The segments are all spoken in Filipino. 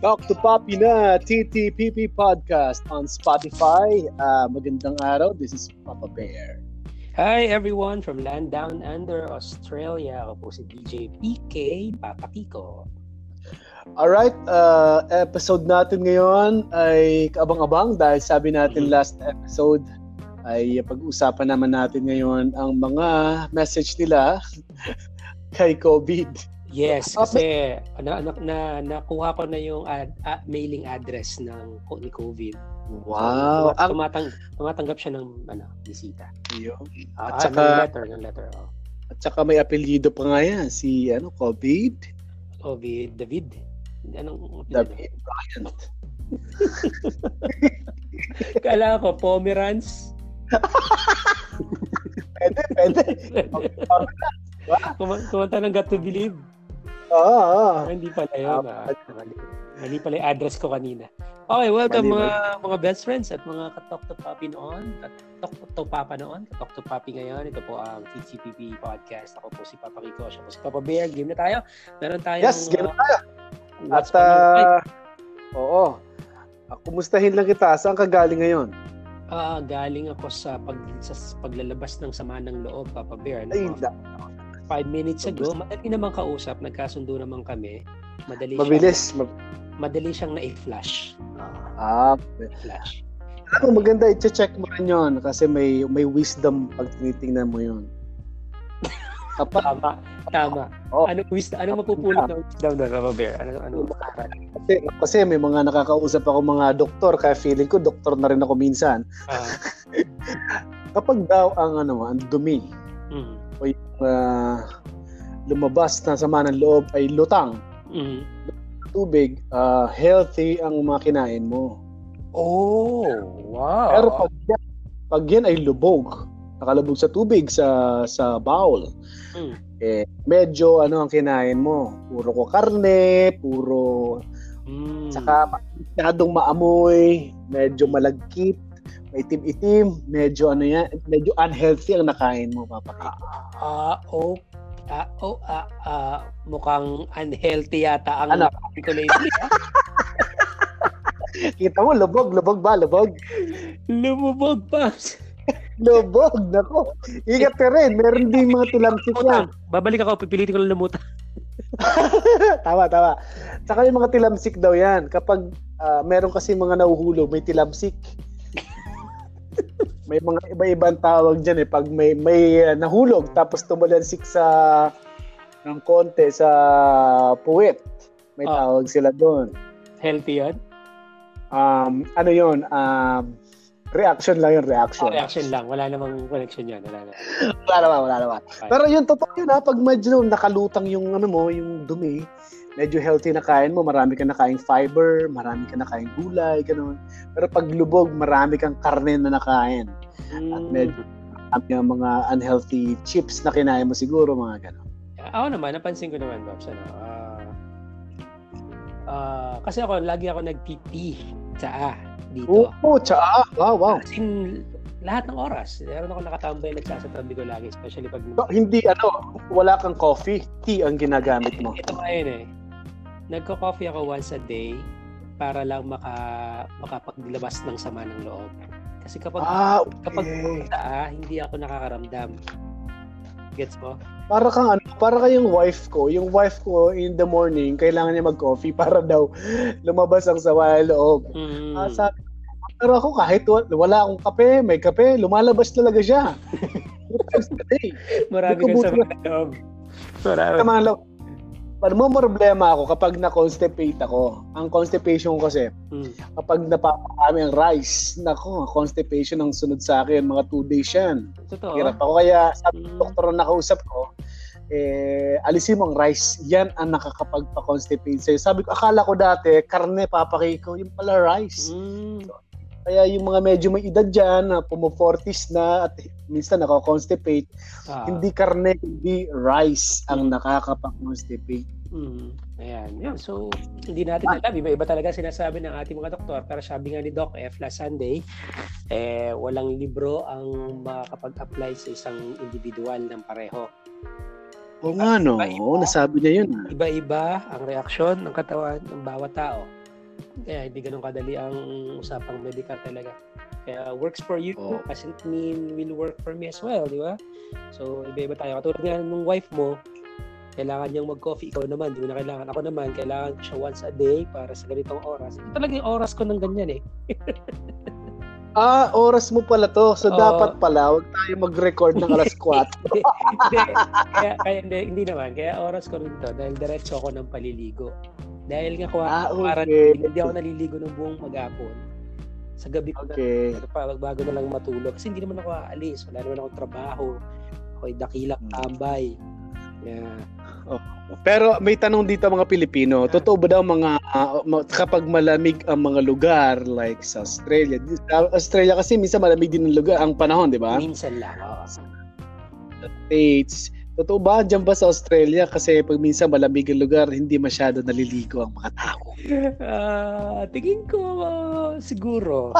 Talk to Papi na, TTPP Podcast on Spotify. Magandang araw, this is Papa Bear. Hi everyone from Land Down Under, Australia. Ako po si DJ PK, Papa Kiko. Alright, episode natin ngayon ay kaabang-abang dahil sabi natin last episode ay pag-usapan naman natin ngayon ang mga message nila kay COVID. Yes, kasi nakuha ko na yung mailing address ng ni COVID. Wow. So, tumatanggap siya ng bisita. At saka ng letter. Oh. At saka may apelyido pa nga yan, si COVID David. Anong David Bryant. Kala ko Pomerance. Pwede. Kumanta ng Got to Believe. Hindi pala yun. Hindi pala yung address ko kanina. Okay, welcome mga best friends at mga Katok to Papi noon. Katok to Papa noon. Katok to Papi ngayon. Ito po ang TTPP Podcast. Ako po si Papa Kiko. Siya po si Papa Bear. Game na tayo. Meron tayong... Yes, game na tayo. At, oo. Kumustahin lang kita. Saan ka galing ngayon? Galing ako sa paglalabas ng sama ng loob, Papa Bear. 5 minutes ago, madali naman kausap, nagkasundo naman kami. Madali siyang na-flash. Flash. Alam mo, maganda, i-check mo rin yun kasi may wisdom pag tinitingnan mo yun. Tama. Anong mapupulot na wisdom doon, Papa Bear? Kasi may mga nakakausap ako mga doktor, kaya feeling ko doktor na rin ako minsan. Kapag daw ang dumi, o yung lumabas na sama ng loob ay lutang, tubig, healthy ang mga kinain mo. Oh, wow. Pero pag yan ay lubog, nakalubog sa tubig, sa bowl, medyo ang kinain mo. Puro ko karne, saka masyadong maamoy, medyo malagkit, may itim-itim, medyo medyo unhealthy ang nakain mo, Papa Kiko. Mukhang unhealthy yata ang nakain ko lately. Kita mo, lubog ba? Lumubog pa. Lubog, nako. Ingat ka rin, meron din mga tilamsik yan. Babalik ako, pipilitin ko lang lumutan. Tama. Saka yung mga tilamsik daw yan. Kapag meron kasi mga nauhulog, may tilamsik. May mga iba-ibang tawag dyan eh. Pag may nahulog, tapos tumalansik ng konti sa puwet, may tawag sila doon. Healthy yun? Ano yun? Reaction lang. Reaction lang. Wala namang connection yun. Wala naman. Okay. Pero yun, totoo yun ha. Pag medyo nakalutang yung yung dumi, medyo healthy na kain mo, marami ka na kain fiber, marami ka na kain gulay, ganun. Pero pag lubog, marami kang karne na nakain. At medyo mga unhealthy chips na kinain mo siguro, mga ganun. Ako naman, napansin ko naman, Babs, kasi ako, lagi ako nagpipi sa dito. Oo, tsaa. Wow. Kasi lahat ng oras. Meron ako nakatambay nagsasatambi ko lagi, especially pag... So, hindi, wala kang coffee, tea ang ginagamit mo. Ito ngayon nagko-coffee ako once a day para lang makapaglabas ng sama ng loob. Kasi kapag hindi ako nakakaramdam. Gets mo? Para kayong wife ko. Yung wife ko in the morning, kailangan niya mag-coffee para daw lumabas ang sawa ng loob. Pero ako kahit wala akong kape, may kape, lumalabas talaga siya. Marami kang sawa ng loob. Ano problema ako kapag na-constipate ako? Ang constipation kasi, kapag napapakami ang rice, constipation ang sunod sa akin, mga 2 days yan. Totoo. Hirap ako, kaya sabi ng doktor na nakausap ko, alisin mo ang rice, yan ang nakakapagpa-constipate sa'yo. Sabi ko, akala ko dati, karne, Papa Kiko, yung pala rice. So, kaya yung mga medyo may edad dyan, pumo-40s na at minsan nakakonstipate, hindi karne, hindi rice ang nakakapag-constipate. Ayan. Yeah, so, hindi natin alam. Iba-iba talaga sinasabi ng ating mga doktor. Pero sabi nga ni Doc F last Sunday, walang libro ang makakapag-apply sa isang individual ng pareho. Oo nga, iba-iba, nasabi niya yun. Iba-iba ang reaksyon ng katawan ng bawat tao. Kaya hindi ganun kadali ang usapang medical talaga. Kaya works for you doesn't mean will work for me as well, di ba? So iba-iba tayo. Katulad nga ng wife mo, kailangan niyang mag-coffee. Ikaw naman, di mo na kailangan. Ako naman, kailangan siya once a day para sa ganitong oras. Ito talaga yung oras ko ng ganyan eh. Oras mo pala to. So dapat pala, huwag tayo mag-record ng alas 4. Hindi naman. Kaya oras ko rin to dahil diretso ako ng paliligo. Dahil nga okay. Hindi ako naliligo ng buong maghapon. Sa gabi ko na, bago na lang matulog. Kasi hindi naman ako aalis. Wala naman akong trabaho. Ako'y dakilak tambay. Yeah. Pero may tanong dito mga Pilipino. Totoo ba daw mga kapag malamig ang mga lugar like sa Australia? Australia kasi minsan malamig din ang lugar, ang panahon, di ba? Minsan lang. States. Totoo ba diyan ba sa Australia kasi pag minsan malamig ang lugar, hindi masyado naliligo ang mga tao? Tingin ko siguro.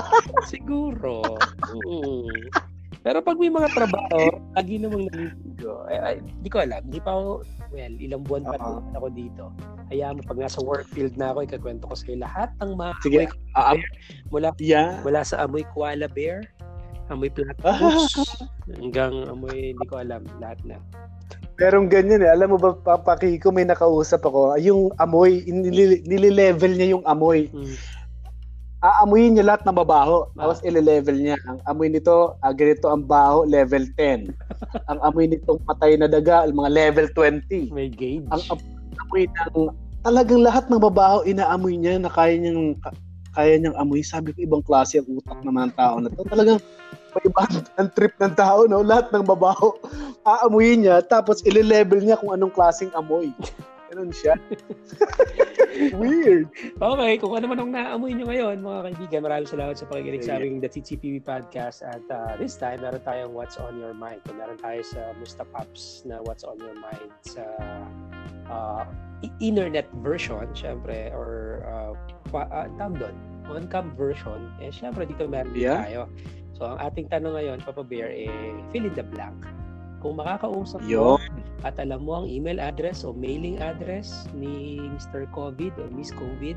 Pero pag may mga trabaho, lagi namang naliligo. Hindi ko alam. Hindi pa ako, ilang buwan pa naman ako dito. Kaya pag nasa work field na ako, ikakwento ko sa'yo lahat ng mga amoy mula sa amoy koala bear, amoy platypus, hanggang amoy hindi ko alam. Lahat na. Merong ganyan eh. Alam mo ba, Paki ko, may nakausap ako. Yung amoy, nililevel niya yung amoy. Aamuyin niya lahat ng mabaho. Tapos ile-level niya. Ang amoy nito, ganito ang baho, level 10. Ang amoy nitong patay na daga, mga level 20. May gauge. Ang amoy ng talagang lahat ng mabaho inaamoy niya na kaya niyang amoy. Sabi ko, ibang klase ang utak naman ng tao na to. Talagang may ibang ang trip ng tao, no? Lahat ng mabaho aamuyin niya, tapos ile-level niya kung anong klaseng amoy. Ganun siya. Weird. Okay, kung ano man ang naamoy nyo ngayon, mga kaibigan, maraming salamat sa pakikinig sa aming The TTPP Podcast. At this time, meron tayong What's On Your Mind. Meron tayo sa Mustapops na What's On Your Mind sa internet version, syempre, or tawag doon, on-cam version. Eh, syempre, dito meron tayo. So, ang ating tanong ngayon, Papa Bear, fill in the blank. Kung makakausap mo at alam mo ang email address o mailing address ni Mr. COVID o Miss COVID,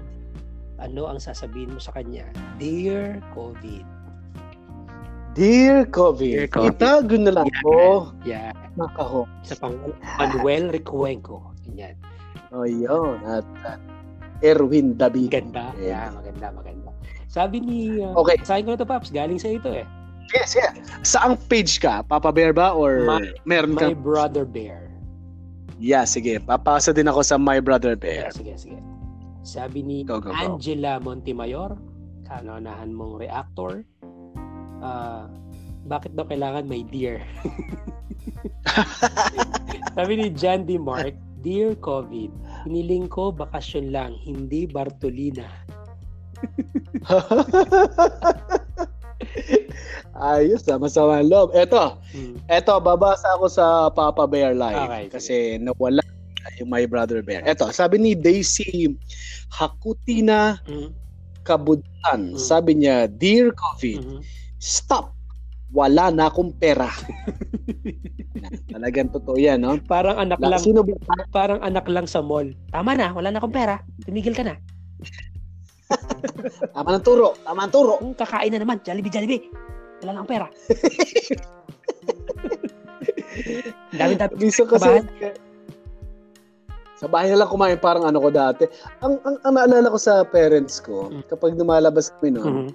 ano ang sasabihin mo sa kanya? Dear COVID. Dear COVID. Itago na lang po. Yeah. Makaho. Sa pangalan, Manuel Recuenco. Ganyan. O yun. At Erwin David. Ganda. Yeah, maganda. Sabi ni... Sabi ko na ito, Paps. Galing sa ito eh. Yes, yeah. Saang page ka? Papa Bear ba? Or meron ka? My Brother Bear. Yeah, sige. Papasa din ako sa My Brother Bear. Yeah, sige. Sabi ni go. Angela Montemayor, kanonahan mong reactor. Bakit daw kailangan may dear? Sabi ni John D. Mark, Dear COVID, hiniling ko bakasyon lang, hindi Bartolina. Ayos, masama ang loob. Eto, babasa ako sa Papa Bear Live. Okay, kasi nawala yung My Brother Bear. Eto, sabi ni Daisy Hakutina Kabutan. Sabi niya, Dear COVID, stop. Wala na akong pera. Talagang totoo yan, no? Parang anak lang. Parang anak lang sa mall. Tama na, wala na akong pera. Tumigil ka na. Tama ng turo. Kakain na naman, Jollibee. Wala lang pera. Dami-dami. Biso kasi sa bahay na lang kumain, parang ano ko dati. Ang naalala ko sa parents ko, kapag lumalabas kami noon,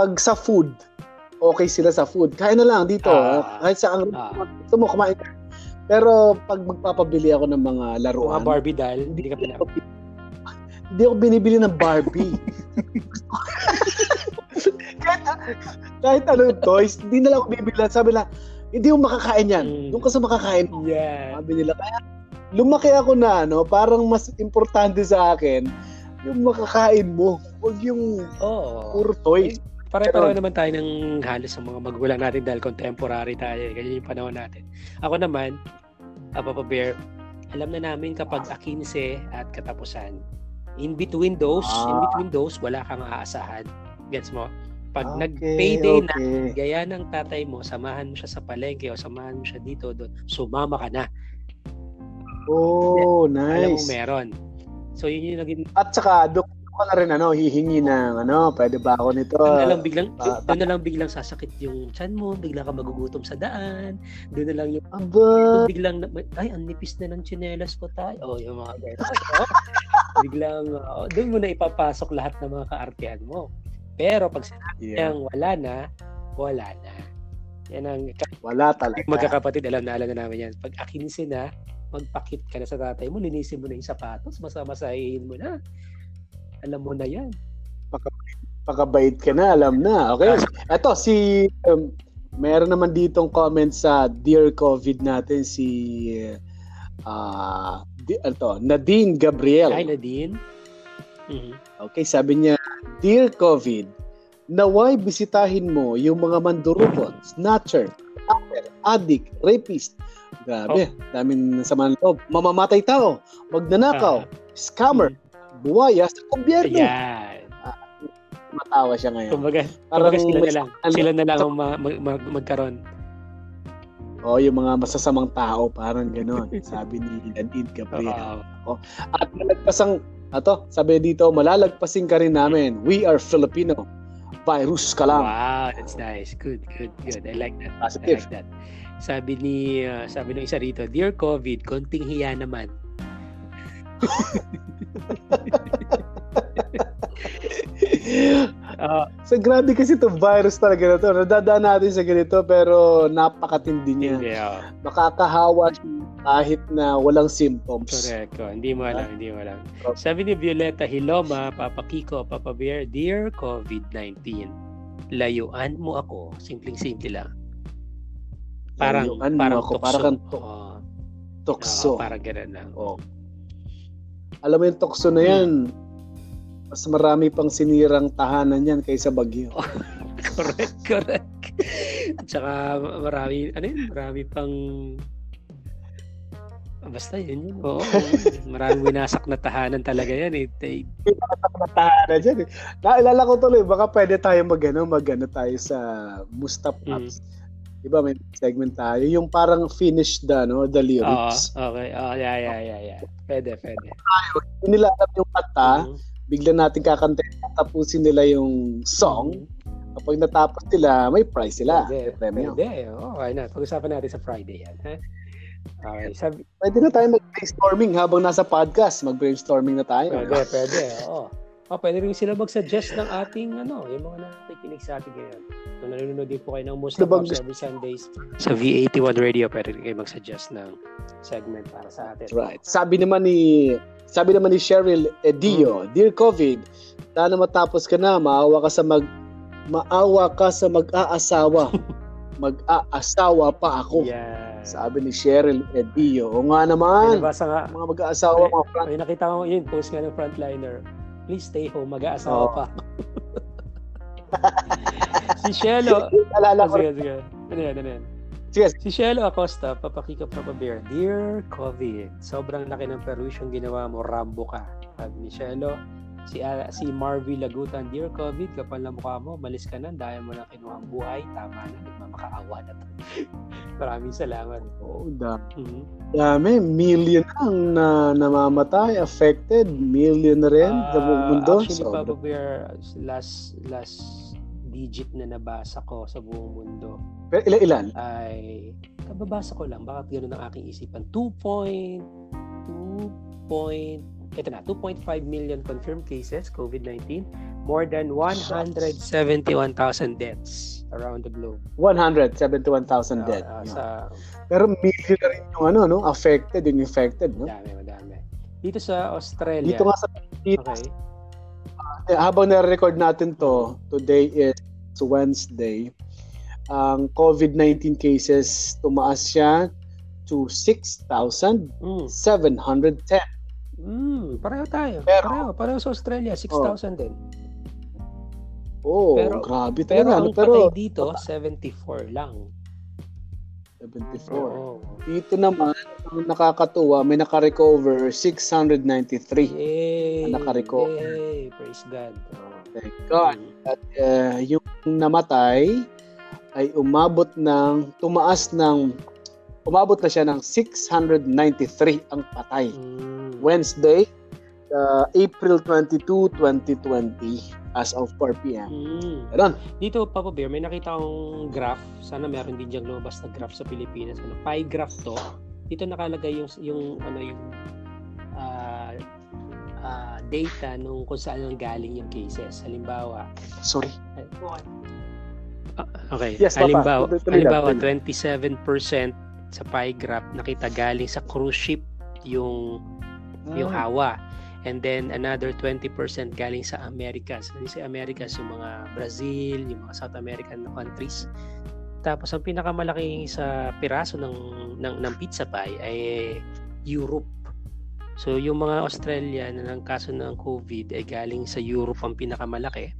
pag sa food, okay sila sa food. Kain na lang dito. Kahit sa gusto mo kumain. Pero pag magpapabili ako ng mga laruan, mga Barbie doll, hindi ka pinapabili. Hindi ako binibili ng Barbie. kahit anong toys, hindi na lang ako bibili. Sabi lang, hindi mo makakain yan. Doon ka sa makakain. Yeah. Sabi nila, kaya lumaki ako na, parang mas importante sa akin, yung makakain mo. Huwag yung puro toys. Pare-pareho naman tayo ng halos sa mga magulang natin dahil contemporary tayo. Ganyan yung panahon natin. Ako naman, Papa Bear, alam na namin kapag akinse at katapusan, in between those wala kang aasahan, gets mo? Pag nag-payday na gaya ng tatay mo, samahan mo siya sa palengke o samahan mo siya dito doon, sumama ka na. Nice. Alam mo meron. So yun yung naging. At saka ko na rin hihingi ng pwede ba ako nito? Doon na lang biglang sasakit yung tiyan mo, bigla ka magugutom sa daan, doon na lang yung biglang ay ang nipis na ng tsinelas ko tayo. Oh, yung mga ganyan. Doon mo na ipapasok lahat ng mga kaartehan mo. Pero pag sinabi niyang wala na. Yan ang wala talaga. Magkakapatid, alam na namin yan. Pag akinsin na, magpakit ka na sa tatay mo, linisin mo na yung sapatos, masamasahin mo na. Alam mo na yan. Pakabait ka na, alam na. Okay? Ito, si... meron naman ditong comment sa Dear COVID natin, si... Nadine Gabriel. Hi, Nadine. Mm-hmm. Okay, sabi niya, Dear COVID, naway bisitahin mo yung mga mandurukon, snatcher, tapper, addict, rapist. Grabe, daming nasamaan loob. Mamamatay tao, magnanakaw, scammer, buwaya sa gobyerno. Ayan. Matawa siya ngayon. Kumbaga sila na lang ang magkaroon. Yung mga masasamang tao, parang gano'n. Sabi ni Nadine Gabriel. At nalagpasang sabi dito, malalagpasin ka rin namin. We are Filipino. Virus ka lang. Wow, that's nice. Good. I like that. Sabi ng isa rito, Dear COVID, konting hiya naman. So grabe kasi to, virus talaga na to. Nadadaan natin sa ganito pero napakatindi niya. Makakahawa kahit na walang symptoms. Correct. Hindi mo alam. Sabi ni Violeta Hiloma, Papa Kiko, Papa Bear, Dear COVID-19, layuan mo ako. Simpleng-simple lang. Parang tukso. Parang ganun lang. Alam mo yung tukso na yan, mas marami pang sinirang tahanan yan kaysa bagyo. Correct. At saka marami pang basta yun. Oo. Maraming winasak na tahanan talaga yan. Winasak na tahanan yan. Naalala ko tuloy, baka pwede tayo mag-ano tayo sa Mustapops. Diba may segment tayo? Yung parang finish the lyrics. Okay. Yeah. Pwede. Hindi nila alam yung kata. Bigla natin kakantahin, tapusin nila yung song. Kapag natapos nila, may prize sila. Pwede. Why not? Pag-usapan natin sa Friday yan. Huh? Okay. Pwede na tayo mag-brainstorming habang nasa podcast. Mag-brainstorming na tayo. Pwede. Pwede rin sila mag-suggest ng ating, yung mga nakikinig sa atin ngayon. Kung nanonood din po kayo ng Mustapops every Sundays sa V81 Radio, pwede rin kayo mag-suggest ng segment para sa atin. Right. Sabi naman ni Cheryl Edio, Dear COVID, sana matapos ka na, maawa ka sa mag-aasawa. Mag-aasawa pa ako. Yeah. Sabi ni Cheryl Edio. O nga naman, mga mag-aasawa, mga frontliner. Nakita ko yun, post nga ng frontliner. Please stay home, mag-aasawa pa. Si Shelo. Alala ko. Sige. Ano yan? Yes. Si Shelo Acosta, papakikap na pabear. Dear COVID, sobrang laki ng Perusyong ginawa mo, Rambo ka. Sabi ni Shelo. Si Marvy Lagutan, Dear COVID, kapal na mukha mo, malis ka na, dahil mo na kinuha ang buhay, tama na, nagmamakaawa na to. Maraming salamat. Dami, million ang namamatay, affected, million na rin sa buong mundo. Actually, Papa Bear, last digit na nabasa ko sa buong mundo. Pero ilan? Ay, kababasa ko lang. Bakit gano'n ang aking isipan? 2.5 million confirmed cases, COVID-19. More than 171,000 deaths around the globe. 171,000 deaths. Pero million na rin yung affected, yung infected. No? Madami. Dito sa Australia. Dito nga sa Pilipinas. Okay. Habang na-record natin to, today is Wednesday, ang COVID-19 cases tumaas siya to 6,710. Pareho tayo. Pareho sa Australia, 6,000 din. Pero, grabe tayo. Pero patay dito, 74 lang. 74. Dito naman, ang nakakatuwa, may nakarecover 693. Yay! Yay! Praise God. Thank God. At yung namatay ay umabot na siya ng 693 ang patay. Wednesday, April 22, 2020 as of 4 p.m. Ganun. Dito, Papa Bear, may nakita akong graph. Sana meron din diyang lumabas na graph sa Pilipinas. Ano, pie graph to. Dito nakalagay yung data nung kung saan ang galing yung cases. Halimbawa, sorry. Okay. Yes, halimbawa 27% sa pie graph nakita galing sa cruise ship yung hawa. And then another 20% galing sa Americas. Sa Americas, yung mga Brazil, yung mga South American countries. Tapos ang pinakamalaki sa piraso ng pizza pie ay Europe. So yung mga Australia na ng kaso ng COVID ay galing sa Europe ang pinakamalaki.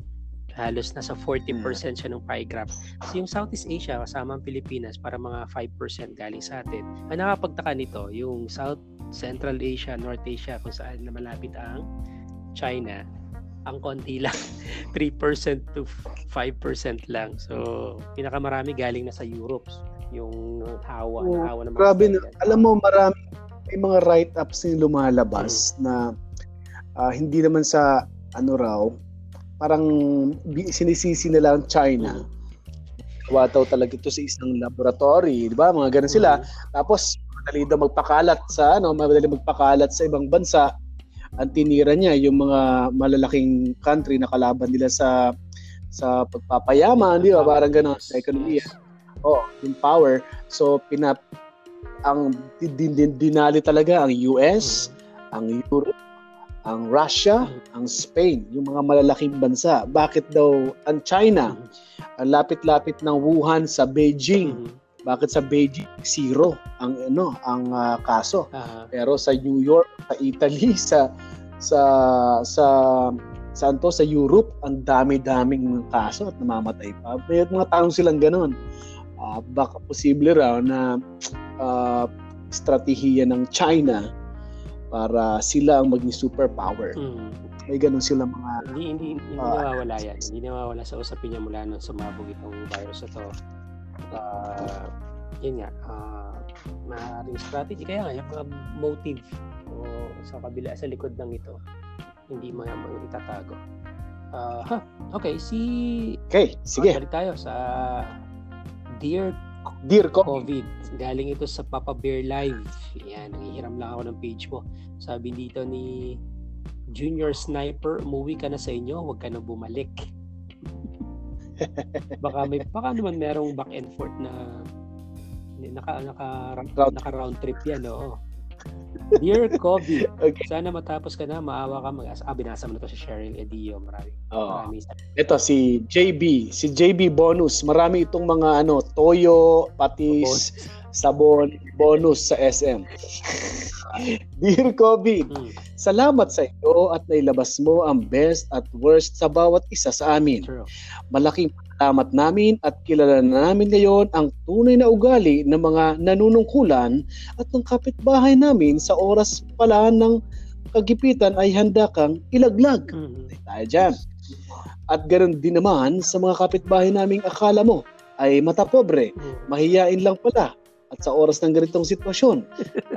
Halos nasa 40% siya ng pie graph. So yung Southeast Asia kasama ang Pilipinas para mga 5% galing sa atin. Ang nakapagtaka nito, yung South Central Asia, North Asia, kung saan na malapit ang China, ang konti lang, 3% to 5% lang. So, pinakamarami galing na sa Europe, yung hawa ng mga grabe na. Alam mo, marami may mga write-ups yung lumalabas na hindi naman sa ano raw, parang sinisisi nila ang China. Wataw talaga ito sa isang laboratory, di ba? Mga ganun sila. Tapos, madali magpakalat sa ibang bansa. Ang tinira niya yung mga malalaking country na kalaban nila sa pagpapayaman, di ba? Parang gano'n sa ekonomiya. Oh, in power. So ang dinali talaga ang US, ang Europe, ang Russia, ang Spain, yung mga malalaking bansa. Bakit daw ang China, ang lapit-lapit ng Wuhan sa Beijing? Bakit sa Beijing zero ang kaso? Pero sa New York, sa Italy, sa Europe, ang dami-daming mga kaso at namamatay pa. May mga tanong silang ganoon. Baka posible raw na estratehiya ng China para sila ang maging superpower. May ganun sila mga... Hindi nawawala yan. Hindi nawawala sa usapin niya mula nung sumabog itong virus ito. Yun nga. Maaaring strategy. Kaya nga, yung mga motive o sa kabila, sa likod ng ito, hindi mga itatago. Okay, sige. Balik tayo sa Dear COVID. Galing ito sa Papa Bear Live. Ayan, nangihiram lang ako ng page mo. Sabi dito ni Junior Sniper, umuwi ka na sa inyo, huwag ka na bumalik. Baka naman merong back and forth na naka round trip yan, oo. Dear COVID, okay. Sana matapos ka na, maawa ka mag-asa. Binasa mo na ito si Cheryl Edio, marami. Ito si JB, Bonus. Marami itong mga toyo, patis, sabon, bonus sa SM. Dear COVID, salamat sa iyo at nailabas mo ang best at worst sa bawat isa sa amin. True. Malaking salamat namin at kilala na namin ngayon ang tunay na ugali ng mga nanunungkulan at ng kapitbahay namin sa oras pala ng kagipitan ay handa kang ilaglag. Tayo dyan. At ganoon din naman sa mga kapitbahay naming akala mo ay matapobre, mahiyain lang pala. At sa oras ng ganitong sitwasyon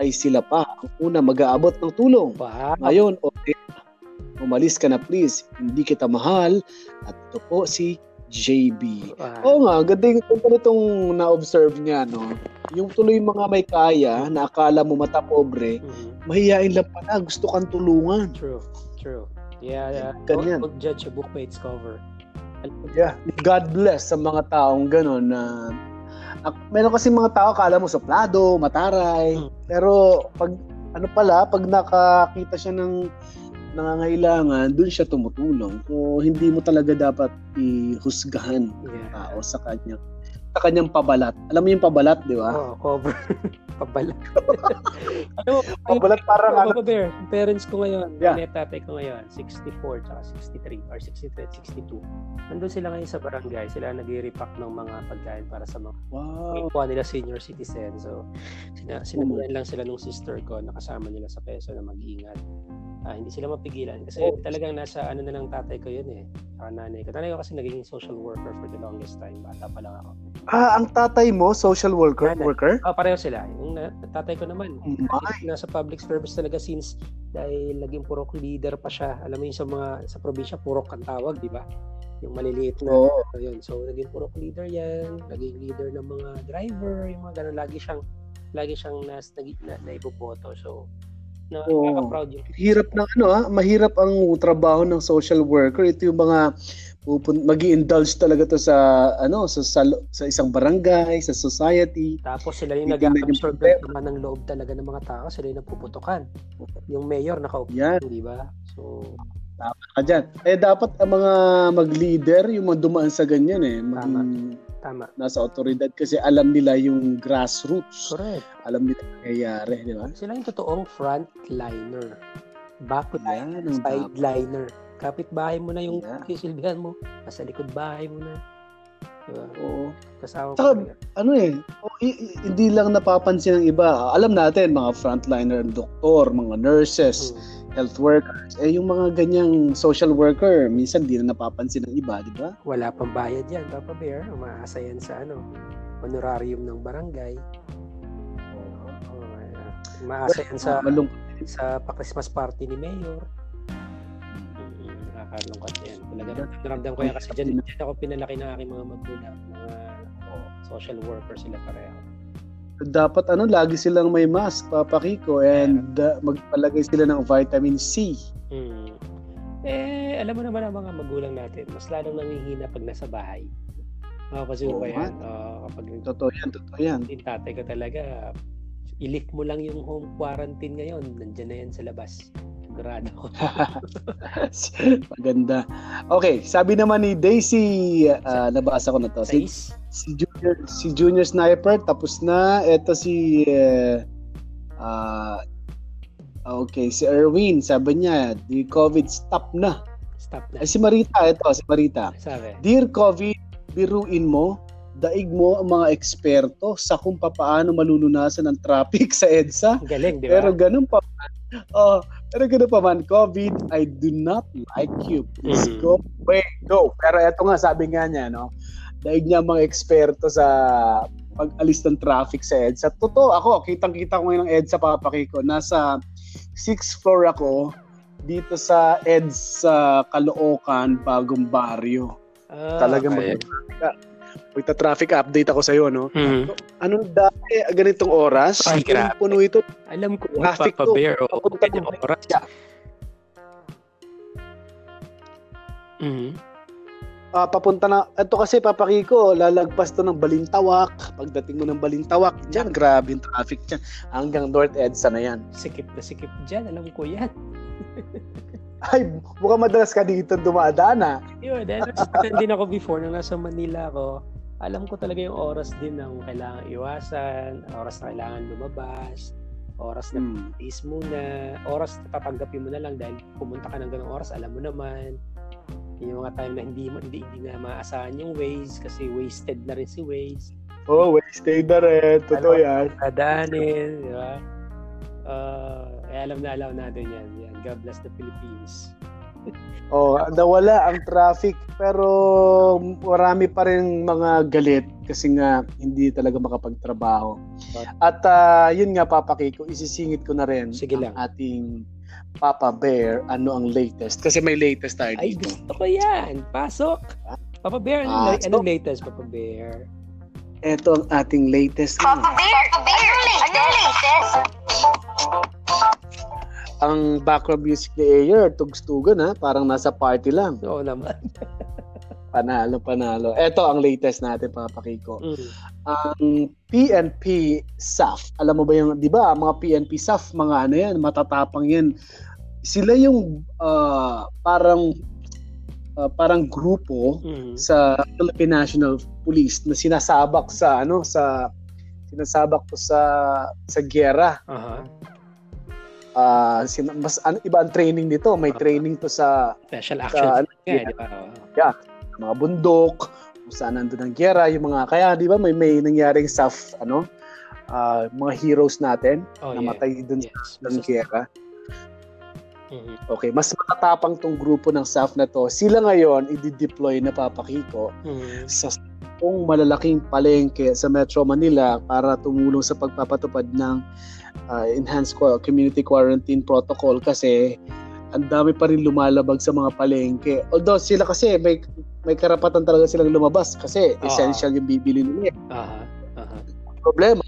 ay sila pa ang una mag-aabot ng tulong. Ngayon, okay, umalis ka na please. Hindi kita mahal. At ito po si JB. Oo nga, gandang itong na-observe niya, no? Yung tuloy mga may kaya na akala mo matapobre, mahihain lang pala, gusto kang tulungan. True. Yeah, don't judge a book by its cover. Yeah, God bless sa mga taong gano'n na meron kasi mga tao akala mo soplado, mataray, pero pag nakakita siya ng nangangailangan, doon siya tumutulong. So hindi mo talaga dapat ihusgahan ang tao sa kanyang pabalat. Alam mo yung pabalat, di ba? Oh, cover. Pabalat. Pabalat parang parents ko ngayon, tatay ko ngayon, 64 tsaka 63 or 63 at 62. Nandun sila ngayon sa barangay. Sila nag-repack ng mga pagkain para sa mga kuha nila senior citizen. So, sinabihan lang sila nung sister ko, nakasama nila sa peso na mag-iingat. hindi sila mapigilan kasi talagang nasa ano na lang tatay ko yun eh, nanay ko. Tatay ko kasi naging social worker for the longest time, bata pa lang ako. Ang tatay mo social worker? Pareho sila. Yung tatay ko naman nasa public service talaga since, dahil naging puro leader pa siya. Alam mo yun, sa mga sa probinsya puro ang tawag, di ba? Yung maliliit na yun. So naging puro leader yan, naging leader ng mga driver, yung mga ganun, lagi siyang naiboboto. So hirap ng mahirap ang trabaho ng social worker. Ito yung mga magi-indulge talaga to sa sa isang barangay, sa society. Tapos sila yung nag-absorb naman ng loob talaga ng mga tao, sila yung napuputukan. Yung mayor nakaupo, di ba? So dapat ka dyan. Eh dapat ang mga mag-leader yung mga dumaan sa ganyan eh. Tama. Nasa otoridad kasi alam nila yung grassroots. Correct. Alam nila yung nangyayari, di ba? Sila yung totoong frontliner, backliner, sideliner. Kapitbahay mo na yung kisilbihan mo, nasa likod bahay mo na. Diba? Oo. Kasama ko na. Hindi lang napapansin ng iba. Alam natin, mga frontliner, doktor, mga nurses, health workers. Eh, yung mga ganyang social worker, minsan di na napapansin ng iba, di ba? Wala pang bayad yan, Papa Bear. Umaasa yan sa honorarium ng barangay. Umaasa yan sa pa-Christmas party ni Mayor. Nakakalungkot yan. Naramdam ko yan kasi dyan ako pinalaki ng aking mga magulang. Mga social worker sila pareho. Dapat lagi silang may mask, Papa Kiko, and magpalagay sila ng vitamin C. Eh, alam mo naman ang mga magulang natin, mas lalong nanghihina pag nasa bahay. Makapasin ba yan? Totoo yan. Yung tatay ko talaga, ilik mo lang yung home quarantine ngayon, nandiyan na yan sa labas. Sigurado ko. Maganda. Okay, sabi naman ni Daisy, nabasa ko na to. Si Junior Sniper, tapos na. Ito si si Erwin, sabi niya, the COVID stop na. Ay, si Marita. Sabi, dear COVID, biruin mo, daig mo ang mga eksperto sa kung paano malulunasan ang traffic sa EDSA. Galing, di ba? Pero ganun pa. Pero gano'n pa man, COVID, I do not like you. Please go away, go. Pero eto nga, sabi nga niya, daig niya mga eksperto sa pag-alis ng traffic sa EDSA. Totoo, ako, kitang-kita ko ngayon ng EDSA, Papa Kiko. Nasa 6th floor ako, dito sa EDSA, Caloocan, Bagong Barrio. Talagang magta-traffic update ako sa'yo, dati, ganitong oras, puno ito. Alam ko, traffic to. Papunta ng oras. Papunta na, ito kasi Papa Kiko, lalagpas to ng Balintawak. Pagdating mo ng Balintawak, dyan, grabe yung traffic dyan. Hanggang North EDSA na yan. Sikip na sikip dyan, alam ko yan. Ay, mukhang madalas ka dito dumadaan Yun, din ako before nung nasa Manila ako, alam ko talaga yung oras din ng kailangan iwasan, oras na kailangan lumabas, oras na peace muna, oras na tatanggapin mo na lang dahil pumunta ka ng ganung oras, alam mo naman. Yung mga time na hindi na maaasahan yung Waze kasi wasted na rin si Waze. Oh, wasted na rin. Totoo yan. Kadaanin, di ba? Alam natin yan. God bless the Philippines. Nawala ang traffic pero marami pa rin mga galit kasi nga hindi talaga makapagtrabaho. At yun nga Papa Kiko, isisingit ko na rin ang ating Papa Bear, ano ang latest? Kasi may latest tayo dito. Ay, gusto ko yan. Pasok. Papa Bear, anong latest Papa Bear? Ito ang ating latest. Papa Bear, anong latest? Ang background music ni Ayer, tugstugan parang nasa party lang. Oo naman. Panalo. Ito ang latest natin, Papa Kiko. Ang PNP SAF. Alam mo ba yung, di ba, mga PNP SAF, mga matatapang yan. Sila yung parang grupo sa Philippine National Police na sinasabak sa, sinasabak ko sa giyera. Iba ang training dito. May training to sa special action mga bundok kung saan nandun ang giyera, yung mga kaya di ba may nangyaring SAF mga heroes natin namatay dun sa giyera. Okay, mas matatapang tong grupo ng SAF na to. Sila ngayon i-deploy na papakiko sa kung malalaking palengke sa Metro Manila para tumulong sa pagpapatupad ng enhanced community quarantine protocol kasi ang dami pa rin lumalabag sa mga palengke. Although sila kasi may karapatan talaga silang lumabas kasi essential yung bibili nila. Problema,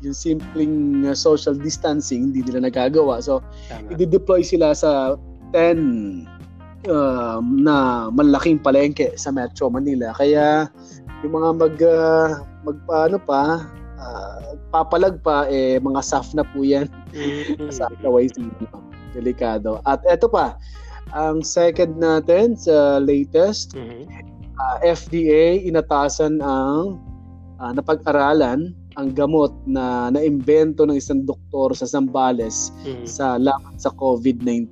yung simpleng social distancing hindi nila nagagawa. So, i-deploy sila sa 10 na malaking palengke sa Metro Manila. Kaya yung mga papalag pa mga SAF na po yan sa Waze. Delikado. At eto pa ang second natin sa latest FDA inatasan ang napag-aralan ang gamot na naimbento ng isang doktor sa Zambales sa laban sa COVID-19.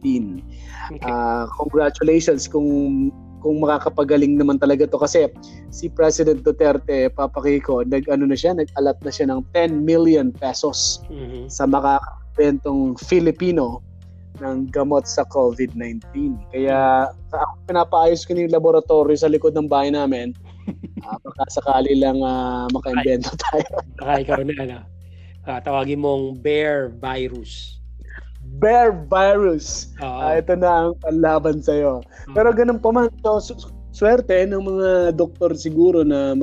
Okay. Congratulations kung makakapagaling naman talaga to kasi si President Duterte, Papa Kiko, nag-alat na siya ng 10 million pesos sa makakapentong Filipino ng gamot sa COVID-19. Kaya ako pinapaayos ko yung laboratory sa likod ng bahay namin. Baka sakali lang maka-invento tayo. Baka ikaw na tawagin mong bear virus. Bear virus. Ito na ang panlaban sa'yo. Pero ganun pa man, swerte ng mga doktor siguro na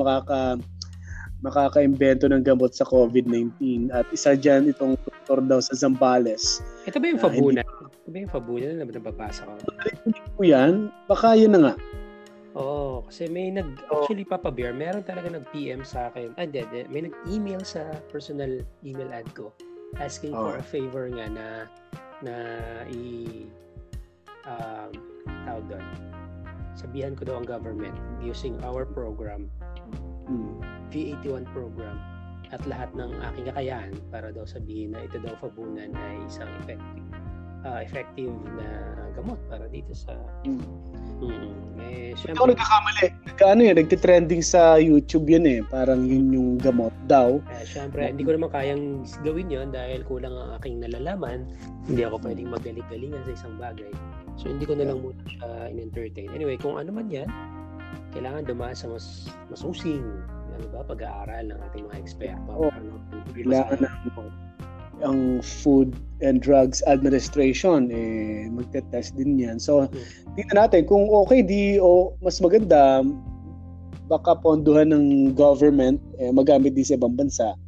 makaka-invento ng gamot sa COVID-19. At isa dyan itong doktor daw sa Zambales. Ito ba yung Fabuna? Ito ba yung Fabuna na nababasa ko? Hindi ko yan. Baka yun na nga. Oo, kasi may actually Papa Bear, meron talaga nag-PM sa akin. May nag-email sa personal email ad ko asking for a favor nga na tawag doon. Sabihan ko daw ang government using our program, V81 program, at lahat ng aking kakayaan para daw sabihin na ito daw Fabunan ay isang effective na gamot para dito sa Ikaw nagkakamali. Nagtitrending sa YouTube yun parang yun yung gamot daw. Siyempre, hindi ko naman kayang gawin yun dahil kulang ang aking nalalaman. Hindi ako pwedeng magaling-galingan sa isang bagay. So, hindi ko na lang muna siya in-entertain. Anyway, kung ano man yan, kailangan dumaan sa masusing pag-aaral ng ating mga eksperto. Kailangan ang Food and Drugs Administration magte-test din yan. So, tingnan natin kung okay mas maganda baka ponduhan ng government magamit din sa ibang bansa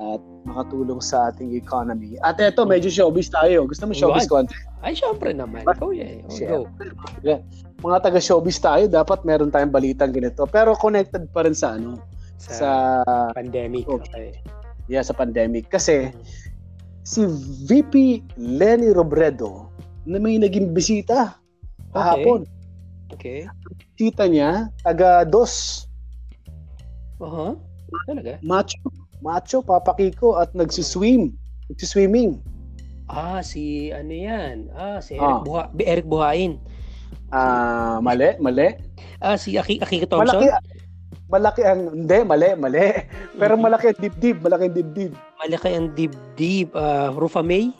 at makatulong sa ating economy. At eto, medyo showbiz tayo. Gusto mo showbiz content? Ay, syempre naman. Mga taga-showbiz tayo, dapat meron tayong balitang ganito. Pero connected pa rin sa sa pandemic. Yeah, sa pandemic. Kasi si VP Leni Robredo na may naging bisita kahapon. Okay. Bisita niya, taga-Dos. Talaga? Macho, papakiko at nagsiswimming. Si ano yan? Si Eric Buhain. Mali. Si Aki Thompson? Malaki ang... Hindi, mali. Pero malaki ang dibdib. Rufa May?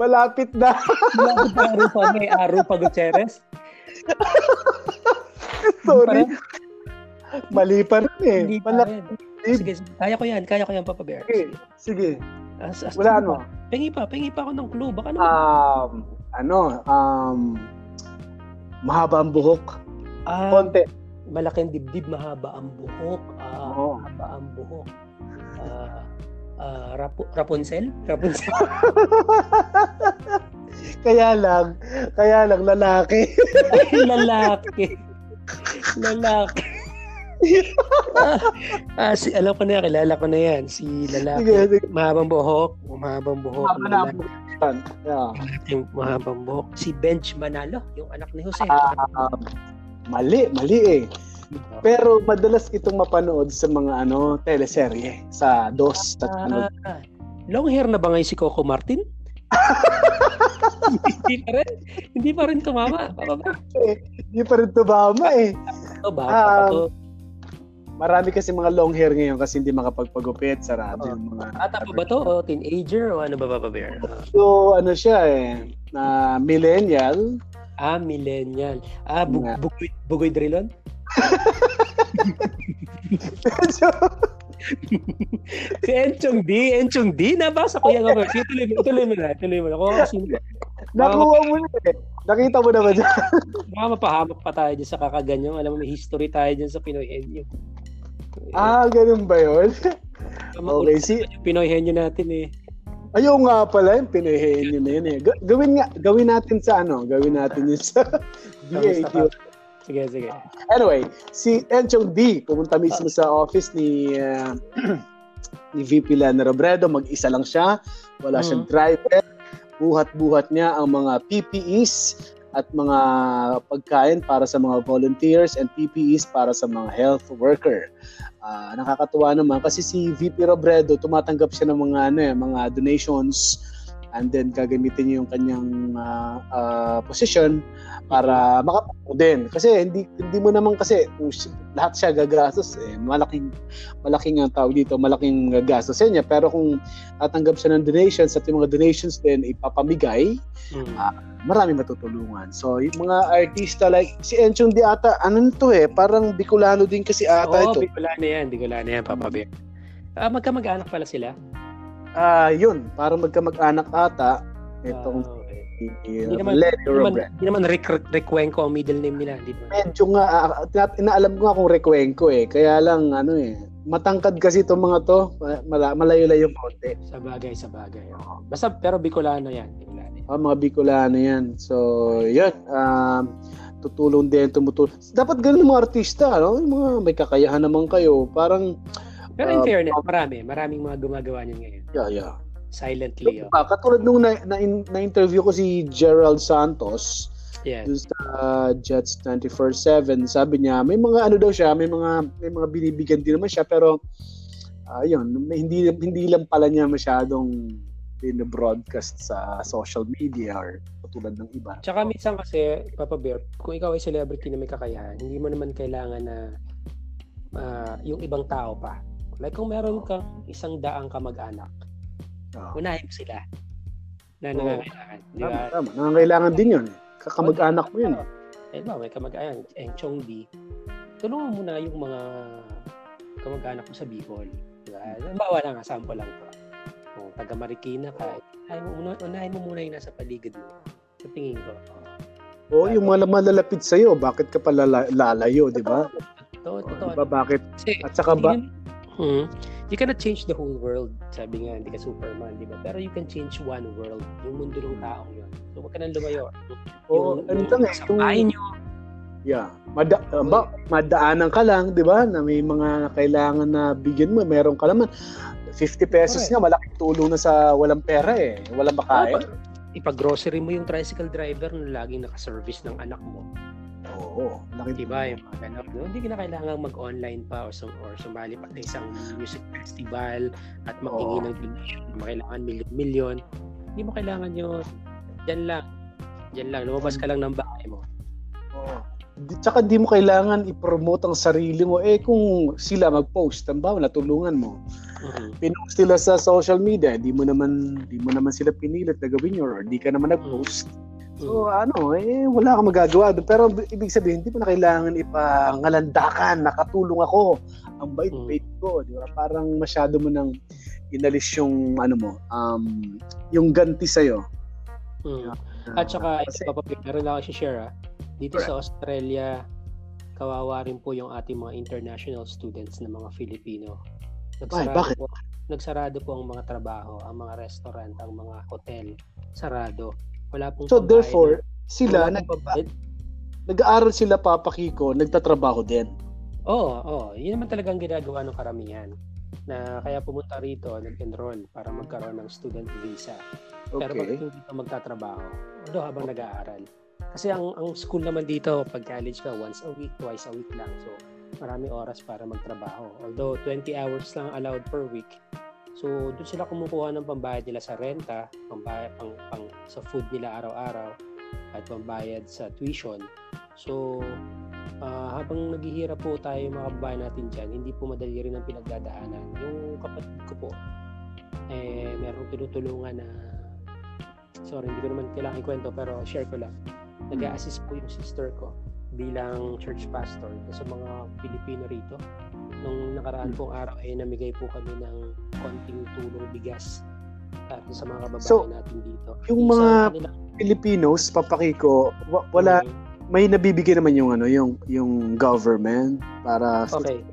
Malapit na Rufa May. Rufa Gutierrez? Sorry. Mali pa rin malaki. Sige, kaya ko yan, Papa Bear. Sige. As wala ano? Pingi pa ako ng clue. Baka mahaba ang buhok. Konti. Malaking dibdib, mahaba ang buhok. Mahaba ang buhok. Rapunzel? Kaya lang, lalaki. Lalaki. Alam ko na yan, kilala ko na yan. Si lalaki, mahabang buhok. Mahabang buhok. Si Bench Manalo, yung anak ni Jose. Mali. Pero madalas itong mapanood sa mga teleserye sa Dos. Long hair na ba ngayon si Coco Martin? Hindi pa rin tumama. Hindi pa rin tumama. Baka Marami kasi mga long hair ngayon kasi hindi makapagpagupit, sarado yung mga... Bata pa ba to? O teenager? O ano ba Bear? So, ano siya na millennial. Ah, millennial. Ah, bugoy drilon? Si Enchong Dee, nabasa ko yan ako. Tuloy mo na. Nakuha mo na Nakita mo na ba dyan? Baka mapahamak pa tayo dyan sa kakaganyang. Alam mo, may history tayo dyan sa Pinoy Henyo. Ah, ganun ba yun? Okay, yung Pinoy Henyo natin Ayaw nga pala yung Pinoy Henyo na yun Gawin natin yun sa V81. Sige. Anyway, si Enchong Dee pumunta mismo sa office ni VP Leni Robredo. Mag-isa lang siya. Wala siyang driver. Buhat-buhat niya ang mga PPEs at mga pagkain para sa mga volunteers and PPEs para sa mga health worker. Nakakatuwa naman kasi si VP Robredo tumatanggap siya ng mga donations and then gagamitin niya yung kanyang position para makapag din. Kasi hindi mo naman kasi lahat siya gagastos malaking ang tao dito, malaking gagastos niya. Pero kung tatanggap siya ng donations at yung mga donations din ipapamigay, marami matutulungan. So yung mga artista like si Enchong Dee ata, parang Bicolano din kasi ata ito. Bicolano yan, Papa Bear. Magkamag-anak pala sila? Yun, para magkamag-anak ata itong hindi naman Recuenco middle name nila, di ba? Medyo nga inaalam ko nga kung Recuenco kaya lang matangkad kasi itong mga to, malayo-layo konti. Sabagay. Basta pero Bicolano yan. Mga Bicolano yan. So, yun. Tutulong din, tumutulong. Dapat ganun mga artista, mga may kakayahan naman kayo. Parang pero in fairness, maraming mga gumagawa niyan ngayon. Yeah. Silently. Katulad nung na-interview ko si Gerald Santos, dun sa Jets 94.7, sabi niya, may mga may mga binibigyan din naman siya, pero hindi lang pala niya masyadong broadcast sa social media or katulad ng iba. Tsaka minsan kasi, Papa Bear, kung ikaw ay celebrity na may kakayahan, hindi mo naman kailangan na yung ibang tao pa. Like kung meron kang 100 kamag-anak, unahin sila na nangangailangan. Tama. Nangangailangan din yun. Kakamag-anak mo yun. May kamag-anak. Enchong Dee. Tulungan mo na yung mga kamag-anak mo sa Bicol. Bawa lang, sample lang ito. Kung taga Marikina ka, unahin mo muna yung nasa paligid mo. Sa tingin ko. Yung malalapit sa'yo, bakit ka pala lalayo, di ba? Totoo. Diba, bakit? At saka ba? You cannot change the whole world. Sabi nga, hindi ka Superman, di ba? Pero you can change one world. Yung mundo ng taong yun. So, huwag ka nang lumayo. Sabahin nyo. Yeah. Madaanan ka lang, di ba? Na may mga kailangan na bigyan mo. Meron ka naman. 50 pesos nga, malaking tulong na sa walang pera Walang makain. Ipag-grocery mo yung tricycle driver na laging nakaservice ng anak mo. Diba yung mga ganap, hindi kinakailangan mag-online pa or sumali pa sa isang music festival at makingi ng donation, makailangan milyon-milyon. Hindi mo kailangan yun. Diyan lang, lumabas ka lang ng bahay mo. Tsaka di mo kailangan i-promote ang sarili mo kung sila mag-post, natulungan mo. Pinost sila sa social media, di mo naman sila pinilit na gawin yun or di ka naman nag-post. So wala kang magagawa. Pero ibig sabihin, hindi mo na kailangan ipangalandakan, nakatulong ako, ang bait-bait ko, di ba? Parang masyado mo nang inalis yung yung ganti sa'yo. At saka, meron lang ako share dito sa Australia, kawawa rin po yung ating mga international students na mga Filipino. Nagsarado po ang mga trabaho, ang mga restaurant, ang mga hotel, sarado. So therefore, sila nag-aaral sila, Papa Kiko, nagtatrabaho din. Yun naman talagang ginagawa ng karamihan. Na kaya pumunta rito, nag-enroll para magkaroon ng student visa. Pero bakit hindi ka magtatrabaho? Habang nag-aaral. Kasi ang school naman dito, pag college ka, once a week, twice a week lang. So marami oras para magtrabaho. Although 20 hours lang allowed per week. So, doon sila kumukuha ng pambayad nila sa renta, pambayad sa food nila araw-araw, at pambayad sa tuition. So, habang naghihirap po tayo mga kababayan natin dyan, hindi po madali rin ang pinagdadaanan. Yung kapatid ko po, meron tinutulungan na, sorry, hindi ko naman kailangan ikwento, pero share ko lang. Nag-a-assist po yung sister ko bilang church pastor sa mga Pilipino rito. Nung nakaraan pong araw ay namigay po kami ng konting tulong bigas at sa mga kababayan natin dito. Yung mga Pilipinos, papakiko, wala... May nabibigay naman yung ano, yung government para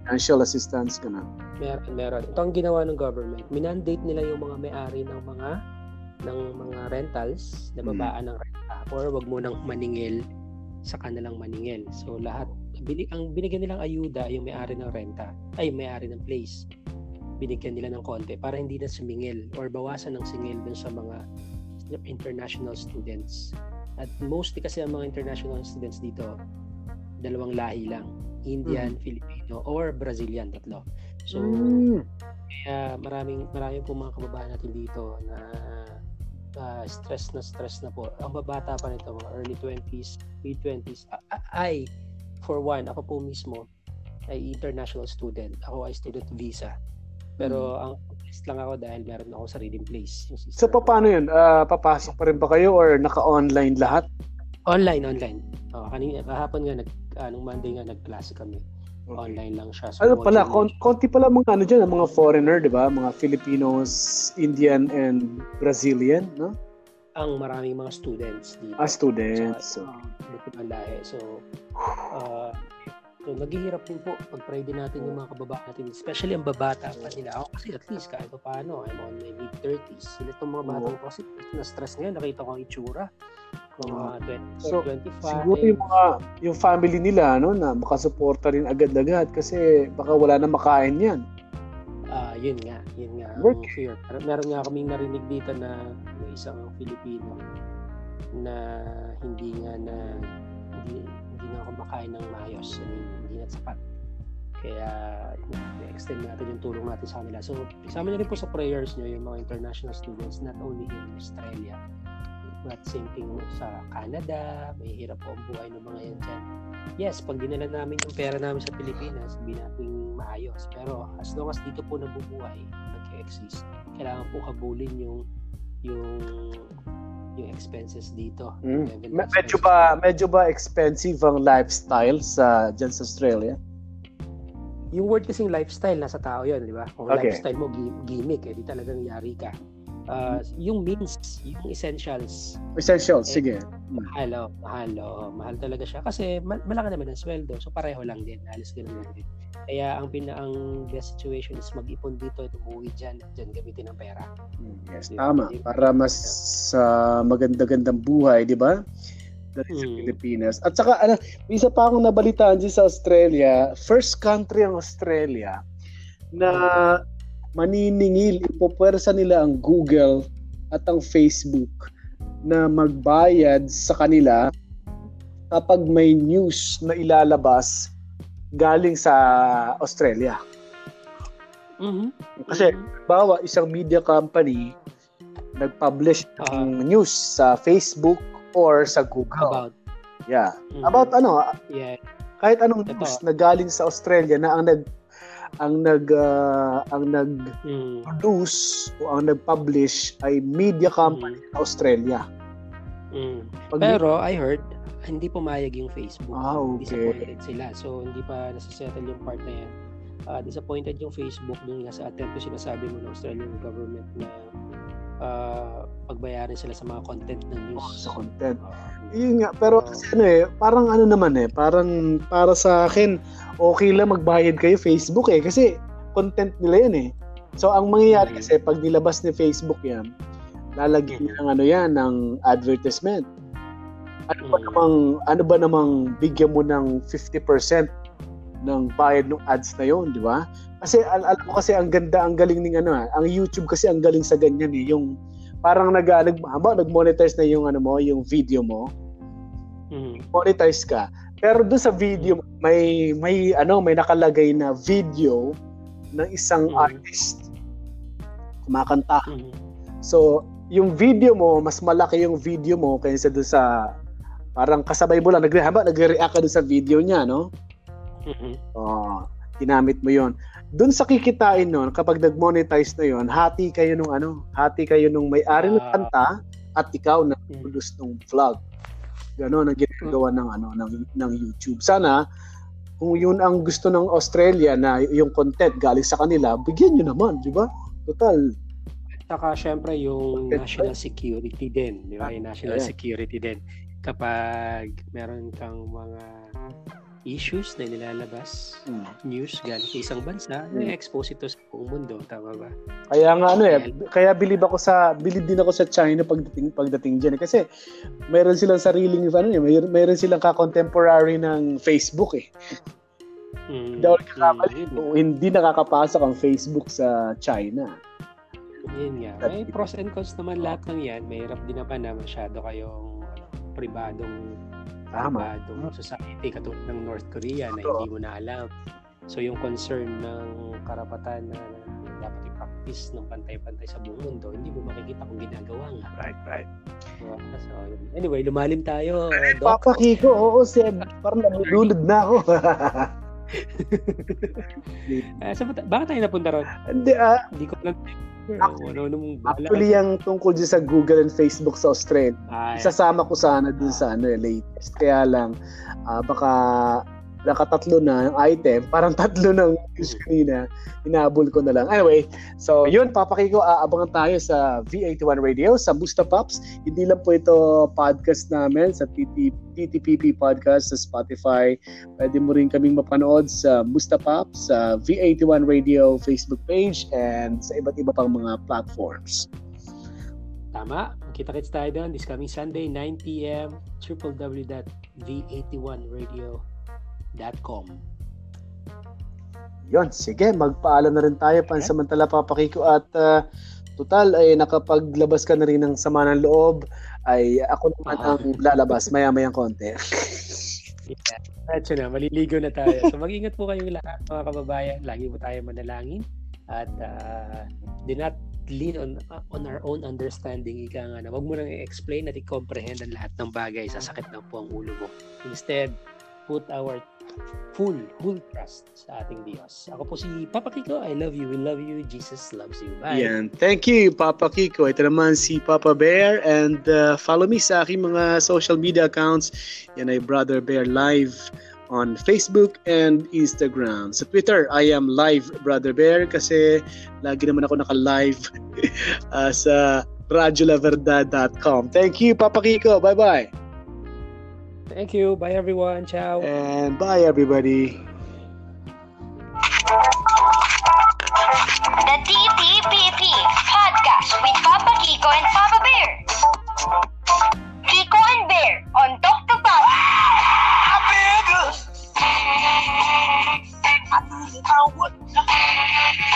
financial assistance kana. Meron. Ito ang ginawa ng government. Minandate nila yung mga may-ari ng mga rentals na babaan ng renta or wag mo nang maningil sa kanilang maningil. So lahat ang binigyan nilang ayuda yung may-ari ng renta, ay may-ari ng place. Binigyan nila ng konti para hindi na sumingil or bawasan ng singil dun sa mga international students. At mostly kasi ang mga international students dito, dalawang lahi lang, Indian, Filipino, or Brazilian, tatlo. So, kaya maraming po mga kababayan natin dito na stress na po. Ang babata pa nito, mga early 20s, mid-20s. I, for one, ako po mismo ay international student. Ako ay student visa. Pero ang blessed lang ako dahil meron ako sariling place. So paano yun? Papasok pa rin ba kayo or naka-online lahat? Online. Kahapon nga, nung Monday nga nag-klase kami. Okay. Online lang siya. So, ano pala, konti pala mga ano dyan, mga foreigner, di ba? Mga Filipinos, Indian, and Brazilian, no? Ang maraming mga students dito. Students. So, naghihirap din po pag Friday natin yung mga kababata natin, especially ang babata pa nila. Ako kasi at least kahit pa paano, I'm on my mid-30s. Sila itong mga batang ko kasi na-stress ngayon, nakita ko ang itsura. Kung 25. Siguro yung family nila, no, na makasuporta rin agad-agad kasi baka wala na makain yan. Yun nga. Work. Meron nga kaming narinig dito na isang Filipino na hindi na ako makain ng maayos. I mean, hindi na sapat. Kaya, extend natin yung tulong natin sa kanila. So, isama niyo rin po sa prayers niyo yung mga international students, not only here in Australia, but same thing sa Canada, may hirap po ang buhay ng mga yan dyan. Yes, pag dinala namin yung pera namin sa Pilipinas, sabihin natin maayos. Pero, as long as dito po nabubuhay, nag-exist, kailangan po kabulin yung expenses dito. Medyo ba expensive ang lifestyle dyan sa Australia? Yung word kasing lifestyle, nasa tao yun, di ba? Kung lifestyle mo, gimmick, di talagang yari ka. Yung means, yung essentials. Sige. Mahal talaga siya. Kasi malaki naman ang sweldo, so pareho lang din. Halos ganun lang din. Kaya ang best situation is mag-ipon dito at umuwi dyan at dyan gamitin ang pera. Yes, tama. Para mas maganda-gandang buhay, di ba? Dahil sa Pilipinas. At saka, isa pa akong nabalitaan dyan sa Australia, first country ang Australia na maniningil, ipopwersa nila ang Google at ang Facebook na magbayad sa kanila kapag may news na ilalabas galing sa Australia. Kasi bawa isang media company nag-publish ng news sa Facebook or sa Google. Kahit anong news na galing sa Australia na ang nag-produce o ang nag-publish ay media company sa Australia. Pero I heard hindi pumayag yung Facebook. Disappointed sila. So, hindi pa nasa-settle yung part na yan. Disappointed yung Facebook dun nga sa attempt ko sinasabi mo ng Australian government na pagbayarin sila sa mga content ng news. Sa content. Yun nga. Pero parang para sa akin, okay lang magbayad kayo Facebook kasi content nila yan. So, ang mangyayari kasi pag nilabas ni Facebook yan, lalagyan niya ng ng advertisement. Ano ba namang bigyan mo ng 50% ng bayad ng ads na yon, di ba? Kasi alam ko kasi ang galing ng ang YouTube kasi ang galing sa ganyan yung parang nag-monetize na yung yung video mo. Monetize ka. Pero doon sa video may nakalagay na video ng isang artist kumakanta. So, yung video mo mas malaki yung video mo kaysa doon sa Parang kasabay mo lang, nagre-react ka doon sa video niya, no? Mm-hmm. Oh, ginamit mo yun. Doon sa kikitain nun, kapag nag-monetize na yun, hati kayo nung ano, hati kayo nung may-ari ng kanta at ikaw na produce ng vlog. Ganon ang ginagawa ng, ano, ng YouTube. Sana, kung yun ang gusto ng Australia na yung content galing sa kanila, bigyan nyo naman, di ba? Total. Saka syempre yung national security din, di ba? Yung national security din. Kapag meron kang mga issues na nilalabas, news galing sa isang bansa, na-expose ito sa buong mundo, tama ba? Kaya nga ano kaya bilib din ako sa China pagdating diyan kasi mayroon silang sariling mayroon silang ka-contemporary ng Facebook eh. Dahil kakabalik, hindi nakakapasok ang Facebook sa China. Yun nga. May pros and cons naman lahat ng yan. Mahirap din naman na masyado kayong pribadong society katulad ng North Korea na hindi mo na alam. So yung concern ng karapatan na dapat i-practice ng pantay-pantay sa buong mundo, hindi mo makikita kung ginagawa nga. Right. So, anyway, lumalim tayo. Papa Kiko, oo, Seb. Parang nabulunod na ako. Bakit tayo napunta ron? Hindi ko lang. Actually, yung tungkol din sa Google and Facebook sa Australia, isasama ko sana dun sa latest. Kaya lang, baka nakatatlo na yung item, parang tatlo ng news kanina, inaabol ko na lang. Anyway, so yun, papakiko, aabangan tayo sa V81 Radio, sa Mustapops. Hindi lang po ito podcast namin sa TTPP Podcast, sa Spotify. Pwede mo rin kaming mapanood sa Mustapops, sa V81 Radio Facebook page, and sa iba't iba pang mga platforms. Tama, kita-kits tayo doon this coming Sunday, 9 p.m. www.v81radio.com. Yun, sige, magpaalam na rin tayo pansamantala, Papa Kiko, at total ay nakapaglabas ka na rin ng sama ng loob, ay ako naman ang lalabas maya-mayang konti. Diretso na, maliligo na tayo. So mag-ingat po kayong lahat, mga kababayan. Lagi po tayo manalangin at do not lean on our own understanding. Ika nga na, wag mo nang i-explain at i-comprehend ang lahat ng bagay. Sasakit na po ang ulo mo. Instead, put our full trust sa ating Diyos. Ako po si Papa Kiko. I love you. We love you. Jesus loves you. Bye. Yan. Thank you, Papa Kiko. Ito naman si Papa Bear, and follow me sa aking mga social media accounts. Yan ay Brother Bear Live on Facebook and Instagram. Sa Twitter, I am Live Brother Bear kasi lagi naman ako naka-live sa RadulaVerdad.com. Thank you, Papa Kiko. Bye-bye. Thank you. Bye, everyone. Ciao. And bye, everybody. The TTPP Podcast with Papa Kiko and Papa Bear. Kiko and Bear on Talk to Papa. Happy Eagles!